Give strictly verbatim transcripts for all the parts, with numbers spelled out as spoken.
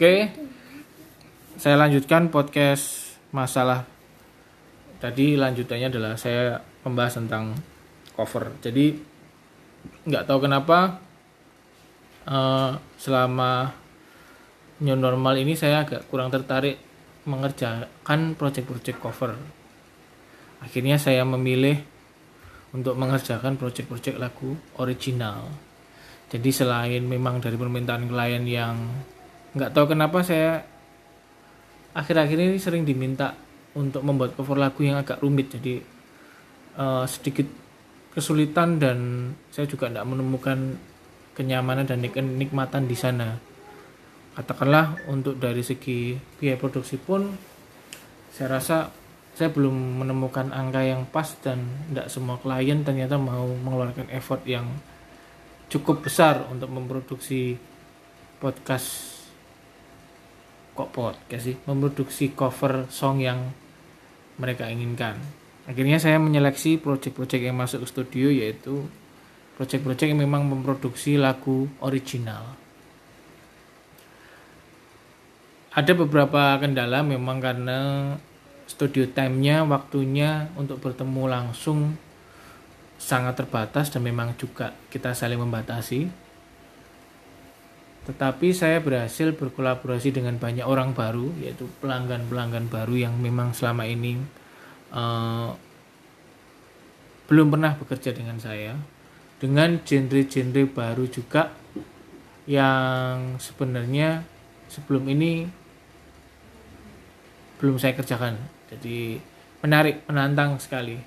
Oke, saya lanjutkan podcast masalah. Tadi lanjutannya adalah saya membahas tentang cover. Jadi nggak tahu kenapa uh, selama new normal ini saya agak kurang tertarik mengerjakan proyek-proyek cover. Akhirnya saya memilih untuk mengerjakan proyek-proyek lagu original. Jadi selain memang dari permintaan klien yang nggak tahu kenapa saya akhir-akhir ini sering diminta untuk membuat cover lagu yang agak rumit, jadi uh, sedikit kesulitan, dan saya juga nggak menemukan kenyamanan dan kenikmatan di sana. Katakanlah untuk dari segi biaya produksi pun saya rasa saya belum menemukan angka yang pas, dan nggak semua klien ternyata mau mengeluarkan effort yang cukup besar untuk memproduksi podcast. Kok podcast sih? Memproduksi cover song yang mereka inginkan. Akhirnya saya menyeleksi proyek-proyek yang masuk ke studio, yaitu proyek-proyek yang memang memproduksi lagu original. Ada beberapa kendala memang karena studio time-nya, waktunya untuk bertemu langsung sangat terbatas, dan memang juga kita saling membatasi. Tetapi saya berhasil berkolaborasi dengan banyak orang baru, yaitu pelanggan-pelanggan baru yang memang selama ini uh, belum pernah bekerja dengan saya, dengan genre-genre baru juga yang sebenarnya sebelum ini belum saya kerjakan. Jadi menarik, menantang sekali.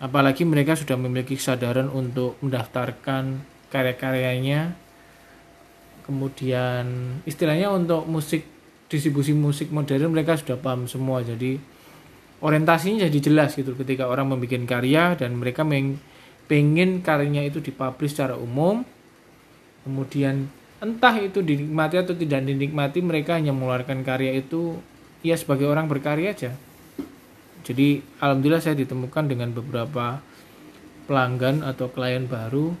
Apalagi mereka sudah memiliki kesadaran untuk mendaftarkan karya-karyanya. Kemudian istilahnya untuk musik, distribusi musik modern mereka sudah paham semua. Jadi orientasinya jadi jelas gitu ketika orang membuat karya, dan mereka pengen karyanya itu dipublish secara umum. Kemudian entah itu dinikmati atau tidak dinikmati, mereka hanya mengeluarkan karya itu ya sebagai orang berkarya aja. Jadi alhamdulillah saya ditemukan dengan beberapa pelanggan atau klien baru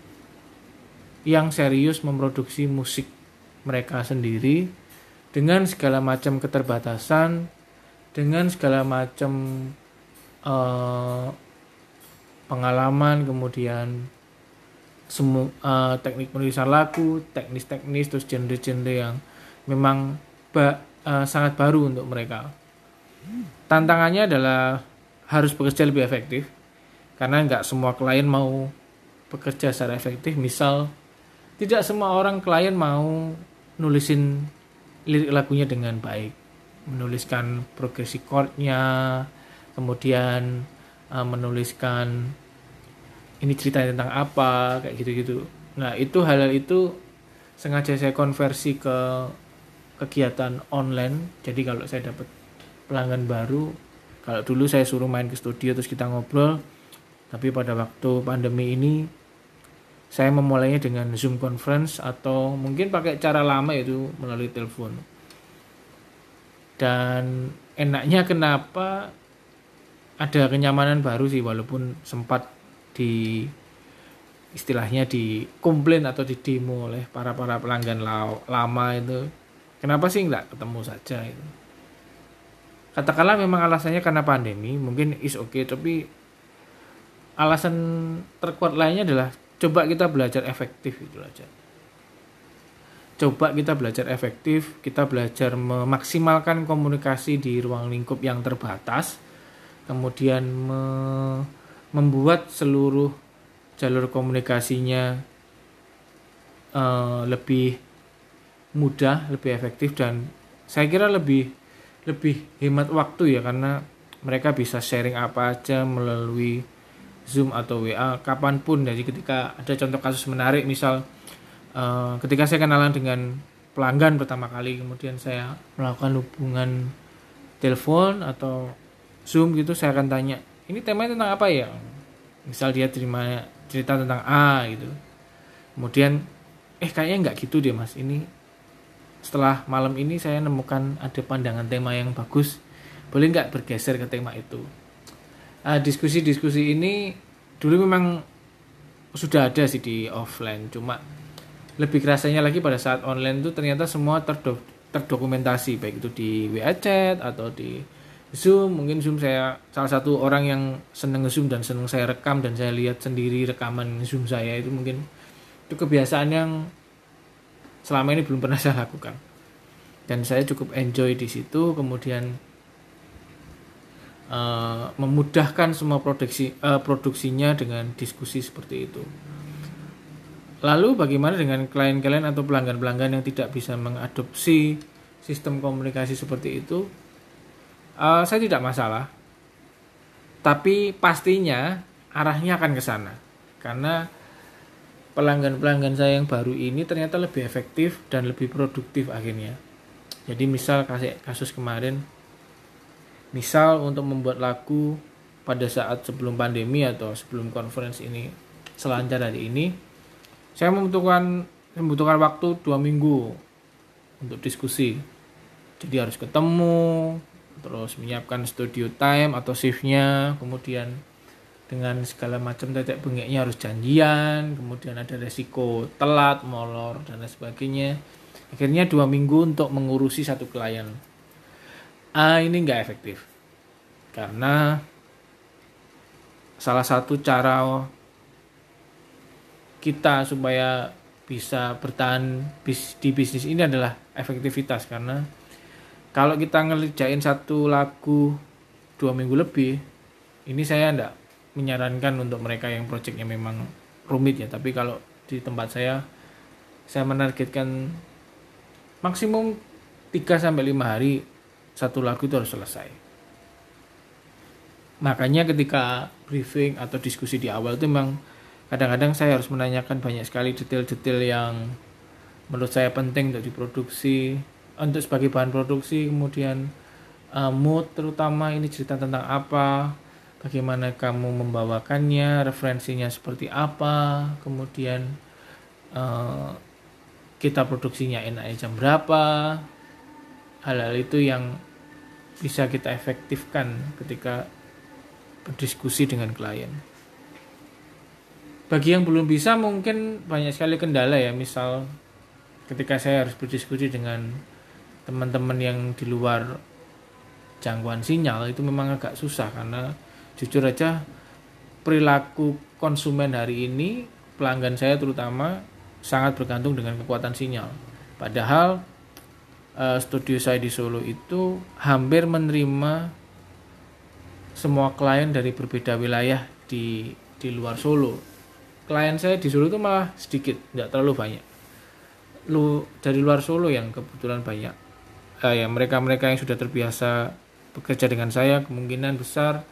yang serius memproduksi musik mereka sendiri, dengan segala macam keterbatasan, dengan segala macam eh, pengalaman, kemudian semu, eh, teknik penulisan lagu, teknis-teknis, terus genre-genre yang memang ba, eh, sangat baru untuk mereka. Tantangannya adalah harus bekerja lebih efektif, karena nggak semua klien mau bekerja secara efektif. Misal tidak semua orang klien mau nulisin lirik lagunya dengan baik, menuliskan progresi chord-nya, kemudian uh, menuliskan ini ceritanya tentang apa, kayak gitu-gitu. Nah, itu hal-hal itu sengaja saya konversi ke kegiatan online. Jadi kalau saya dapat pelanggan baru, kalau dulu saya suruh main ke studio terus kita ngobrol, tapi pada waktu pandemi ini saya memulainya dengan Zoom conference, atau mungkin pakai cara lama yaitu melalui telepon. Dan enaknya kenapa ada kenyamanan baru sih, walaupun sempat di istilahnya di komplain atau di demo oleh para-para pelanggan lama itu. Kenapa sih enggak ketemu saja itu? Katakanlah memang alasannya karena pandemi, mungkin is oke, okay, tapi alasan terkuat lainnya adalah coba kita belajar efektif, itu aja. Coba kita belajar efektif, kita belajar memaksimalkan komunikasi di ruang lingkup yang terbatas, kemudian me- membuat seluruh jalur komunikasinya uh, lebih mudah, lebih efektif, dan saya kira lebih lebih hemat waktu ya, karena mereka bisa sharing apa aja melalui Zoom atau W A kapanpun. Jadi ketika ada contoh kasus menarik, misal uh, ketika saya kenalan dengan pelanggan pertama kali, kemudian saya melakukan hubungan telepon atau Zoom gitu, saya akan tanya, ini temanya tentang apa ya? Misal dia terima cerita tentang A gitu, kemudian eh kayaknya nggak gitu deh mas, ini setelah malam ini saya nemukan ada pandangan tema yang bagus, boleh nggak bergeser ke tema itu? Uh, diskusi-diskusi ini dulu memang sudah ada sih di offline, cuma lebih kerasanya lagi pada saat online tuh ternyata semua terdop- terdokumentasi, baik itu di W A chat atau di Zoom. Mungkin Zoom saya salah satu orang yang seneng Zoom dan seneng saya rekam, dan saya lihat sendiri rekaman Zoom saya itu, mungkin itu kebiasaan yang selama ini belum pernah saya lakukan, dan saya cukup enjoy di situ. Kemudian uh, memudahkan semua produksi uh, produksinya dengan diskusi seperti itu. Lalu bagaimana dengan klien-klien atau pelanggan-pelanggan yang tidak bisa mengadopsi sistem komunikasi seperti itu? Uh, saya tidak masalah, tapi pastinya arahnya akan ke sana, karena pelanggan-pelanggan saya yang baru ini ternyata lebih efektif dan lebih produktif akhirnya. Jadi misal kasus kemarin, misal untuk membuat lagu pada saat sebelum pandemi atau sebelum conference ini selancar hari ini, saya membutuhkan membutuhkan waktu dua minggu untuk diskusi. Jadi harus ketemu, terus menyiapkan studio time atau shiftnya, kemudian dengan segala macam tetek bengeknya harus janjian, kemudian ada resiko telat, molor, dan lain sebagainya. Akhirnya dua minggu untuk mengurusi satu klien. Ah, ini nggak efektif, karena salah satu cara kita supaya bisa bertahan di bisnis ini adalah efektivitas. Karena kalau kita ngerjain satu lagu dua minggu lebih, ini saya tidak menyarankan untuk mereka yang proyeknya memang rumit ya, tapi kalau di tempat saya, saya menargetkan maksimum tiga sampai lima hari satu lagu itu harus selesai. Makanya ketika briefing atau diskusi di awal itu memang kadang-kadang saya harus menanyakan banyak sekali detail-detail yang menurut saya penting untuk diproduksi, untuk sebagai bahan produksi, kemudian uh, mood terutama, ini cerita tentang apa, bagaimana kamu membawakannya, referensinya seperti apa, kemudian uh, kita produksinya enaknya jam berapa, hal-hal itu yang bisa kita efektifkan ketika berdiskusi dengan klien. Bagi yang belum bisa mungkin banyak sekali kendala ya, misal ketika saya harus berdiskusi dengan teman-teman yang di luar jangkauan sinyal itu memang agak susah, karena jujur aja perilaku konsumen hari ini, pelanggan saya terutama, sangat bergantung dengan kekuatan sinyal. Padahal studio saya di Solo itu hampir menerima semua klien dari berbeda wilayah di di luar Solo. Klien saya di Solo itu malah sedikit, nggak terlalu banyak. Lu dari luar Solo yang kebetulan banyak. Eh, ya mereka-mereka yang sudah terbiasa bekerja dengan saya, kemungkinan besar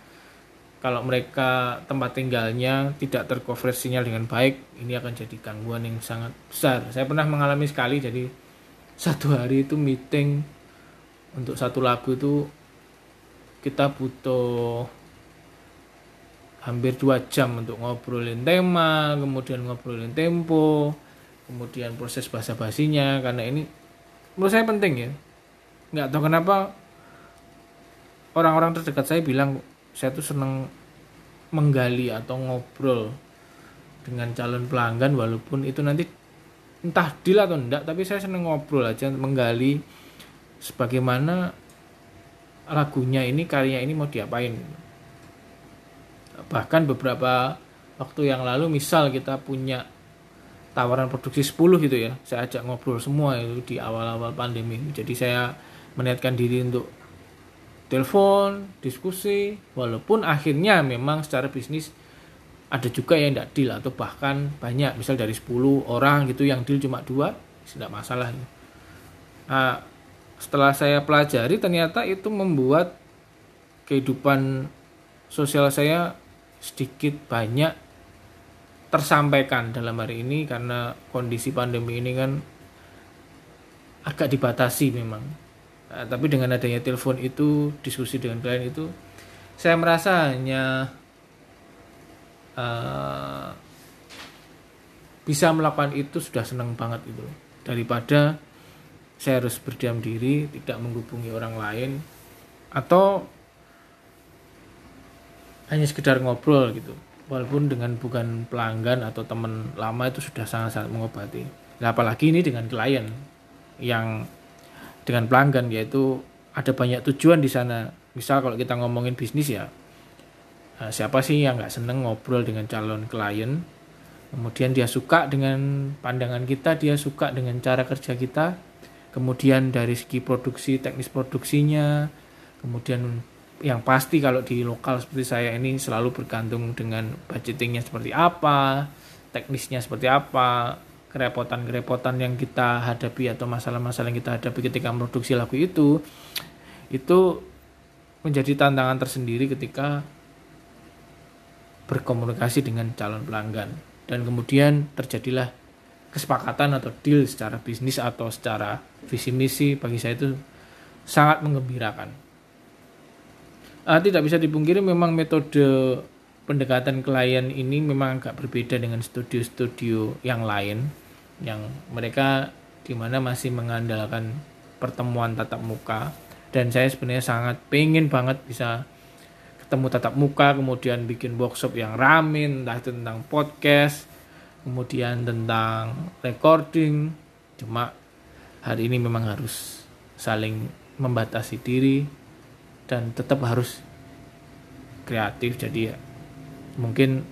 kalau mereka tempat tinggalnya tidak tercover sinyal dengan baik, ini akan jadi gangguan yang sangat besar. Saya pernah mengalami sekali, jadi satu hari itu meeting untuk satu lagu itu kita butuh hampir dua jam untuk ngobrolin tema, kemudian ngobrolin tempo, kemudian proses basa-basinya, karena ini menurut saya penting ya. Nggak tahu kenapa orang-orang terdekat saya bilang saya tuh seneng menggali atau ngobrol dengan calon pelanggan, walaupun itu nanti entah deal atau enggak, tapi saya seneng ngobrol aja, menggali sebagaimana lagunya ini, karya ini mau diapain. Bahkan beberapa waktu yang lalu misal kita punya tawaran produksi sepuluh gitu ya, saya ajak ngobrol semua itu di awal-awal pandemi. Jadi saya meniatkan diri untuk telepon, diskusi, walaupun akhirnya memang secara bisnis ada juga yang tidak deal atau bahkan banyak, misal dari sepuluh orang gitu yang deal cuma dua, tidak masalah. Nah, setelah saya pelajari ternyata itu membuat kehidupan sosial saya sedikit banyak tersampaikan dalam hari ini, karena kondisi pandemi ini kan agak dibatasi memang. Nah, tapi dengan adanya telepon itu, diskusi dengan klien itu, saya merasa hanya uh, bisa melakukan itu sudah senang banget gitu, daripada saya harus berdiam diri, tidak menghubungi orang lain atau hanya sekedar ngobrol gitu, walaupun dengan bukan pelanggan atau teman lama itu sudah sangat-sangat mengobati. Nah, apalagi ini dengan klien yang dengan pelanggan, yaitu ada banyak tujuan di sana. Misal kalau kita ngomongin bisnis ya, siapa sih yang nggak seneng ngobrol dengan calon klien, kemudian dia suka dengan pandangan kita, dia suka dengan cara kerja kita, kemudian dari segi produksi, teknis produksinya, kemudian yang pasti kalau di lokal seperti saya ini selalu bergantung dengan budgetingnya seperti apa, teknisnya seperti apa, kerepotan-kerepotan yang kita hadapi atau masalah-masalah yang kita hadapi ketika produksi lagu itu, itu menjadi tantangan tersendiri ketika berkomunikasi dengan calon pelanggan. Dan kemudian terjadilah kesepakatan atau deal secara bisnis atau secara visi misi, bagi saya itu sangat menggembirakan. Ah, tidak bisa dipungkiri memang metode pendekatan klien ini memang agak berbeda dengan studio-studio yang lain, yang mereka di mana masih mengandalkan pertemuan tatap muka. Dan saya sebenarnya sangat pengen banget bisa ketemu tatap muka, kemudian bikin workshop yang rame, entah itu tentang podcast, kemudian tentang recording. Cuma hari ini memang harus saling membatasi diri dan tetap harus kreatif. Jadi ya, mungkin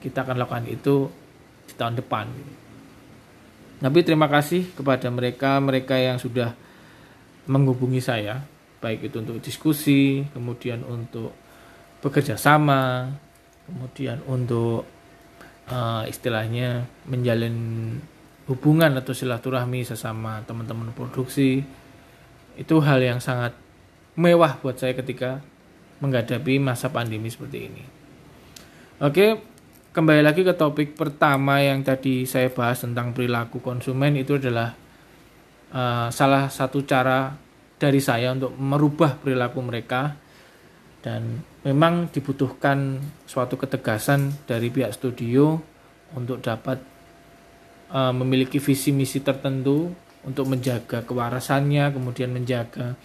kita akan lakukan itu di tahun depan. Tapi terima kasih kepada mereka-mereka yang sudah menghubungi saya, baik itu untuk diskusi, kemudian untuk bekerja sama, kemudian untuk uh, istilahnya menjalin hubungan atau silaturahmi sesama teman-teman produksi. Itu hal yang sangat mewah buat saya ketika menghadapi masa pandemi seperti ini. Oke, kembali lagi ke topik pertama yang tadi saya bahas tentang perilaku konsumen. Itu adalah uh, salah satu cara dari saya untuk merubah perilaku mereka. Dan memang dibutuhkan suatu ketegasan dari pihak studio untuk dapat uh, memiliki visi misi tertentu untuk menjaga kewarasannya, kemudian menjaga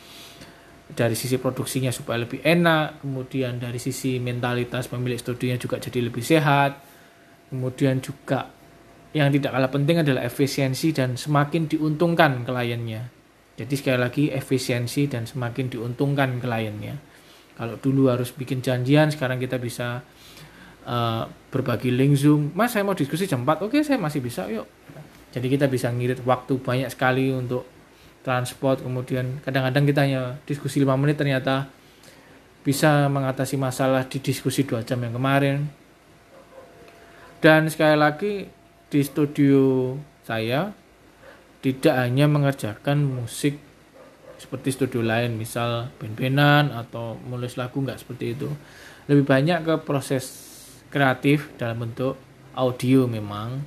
dari sisi produksinya supaya lebih enak, kemudian dari sisi mentalitas pemilik studionya juga jadi lebih sehat, kemudian juga yang tidak kalah penting adalah efisiensi dan semakin diuntungkan kliennya. Jadi sekali lagi efisiensi dan semakin diuntungkan kliennya. Kalau dulu harus bikin janjian, sekarang kita bisa uh, berbagi link Zoom. Mas, saya mau diskusi jam empat. Oke, saya masih bisa, yuk. Jadi kita bisa ngirit waktu banyak sekali untuk transport. Kemudian kadang-kadang kita hanya diskusi lima menit, ternyata bisa mengatasi masalah di diskusi dua jam yang kemarin. Dan sekali lagi di studio saya tidak hanya mengerjakan musik seperti studio lain, misal ben-benan atau menulis lagu, nggak seperti itu. Lebih banyak ke proses kreatif dalam bentuk audio memang,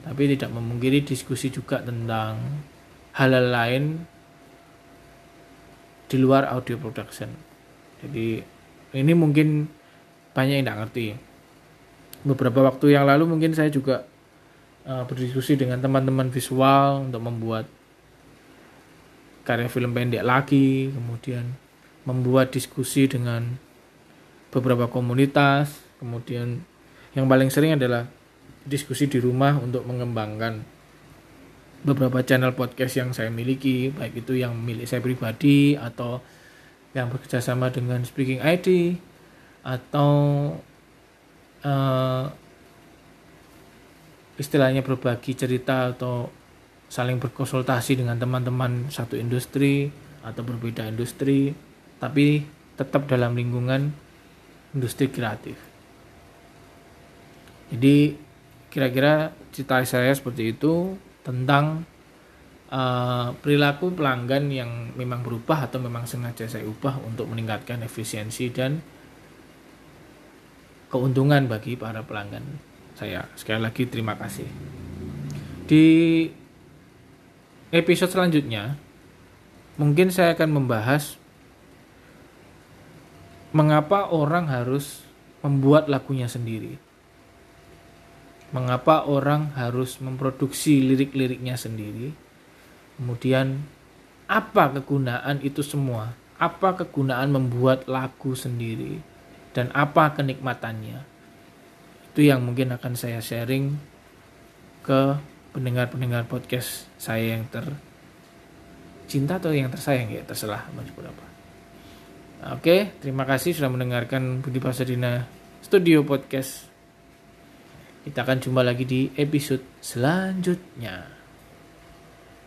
tapi tidak memungkiri diskusi juga tentang hal-hal lain di luar audio production. Jadi ini mungkin banyak yang nggak ngerti. Beberapa waktu yang lalu mungkin saya juga uh, berdiskusi dengan teman-teman visual untuk membuat karya film pendek lagi, kemudian membuat diskusi dengan beberapa komunitas, kemudian yang paling sering adalah diskusi di rumah untuk mengembangkan beberapa channel podcast yang saya miliki, baik itu yang milik saya pribadi atau yang bekerjasama dengan Speaking I D atau uh, istilahnya berbagi cerita atau saling berkonsultasi dengan teman-teman satu industri atau berbeda industri, tapi tetap dalam lingkungan industri kreatif. Jadi kira-kira cita saya seperti itu tentang uh, perilaku pelanggan yang memang berubah atau memang sengaja saya ubah untuk meningkatkan efisiensi dan keuntungan bagi para pelanggan saya. Sekali lagi terima kasih. Di episode selanjutnya mungkin saya akan membahas mengapa orang harus membuat lagunya sendiri, mengapa orang harus memproduksi lirik-liriknya sendiri, kemudian apa kegunaan itu semua, apa kegunaan membuat lagu sendiri, dan apa kenikmatannya. Itu yang mungkin akan saya sharing ke pendengar-pendengar podcast saya yang ter cinta atau yang tersayang, ya terserah mau sebut apa. Oke, terima kasih sudah mendengarkan Budi Pasadena Studio Podcast. Kita akan jumpa lagi di episode selanjutnya.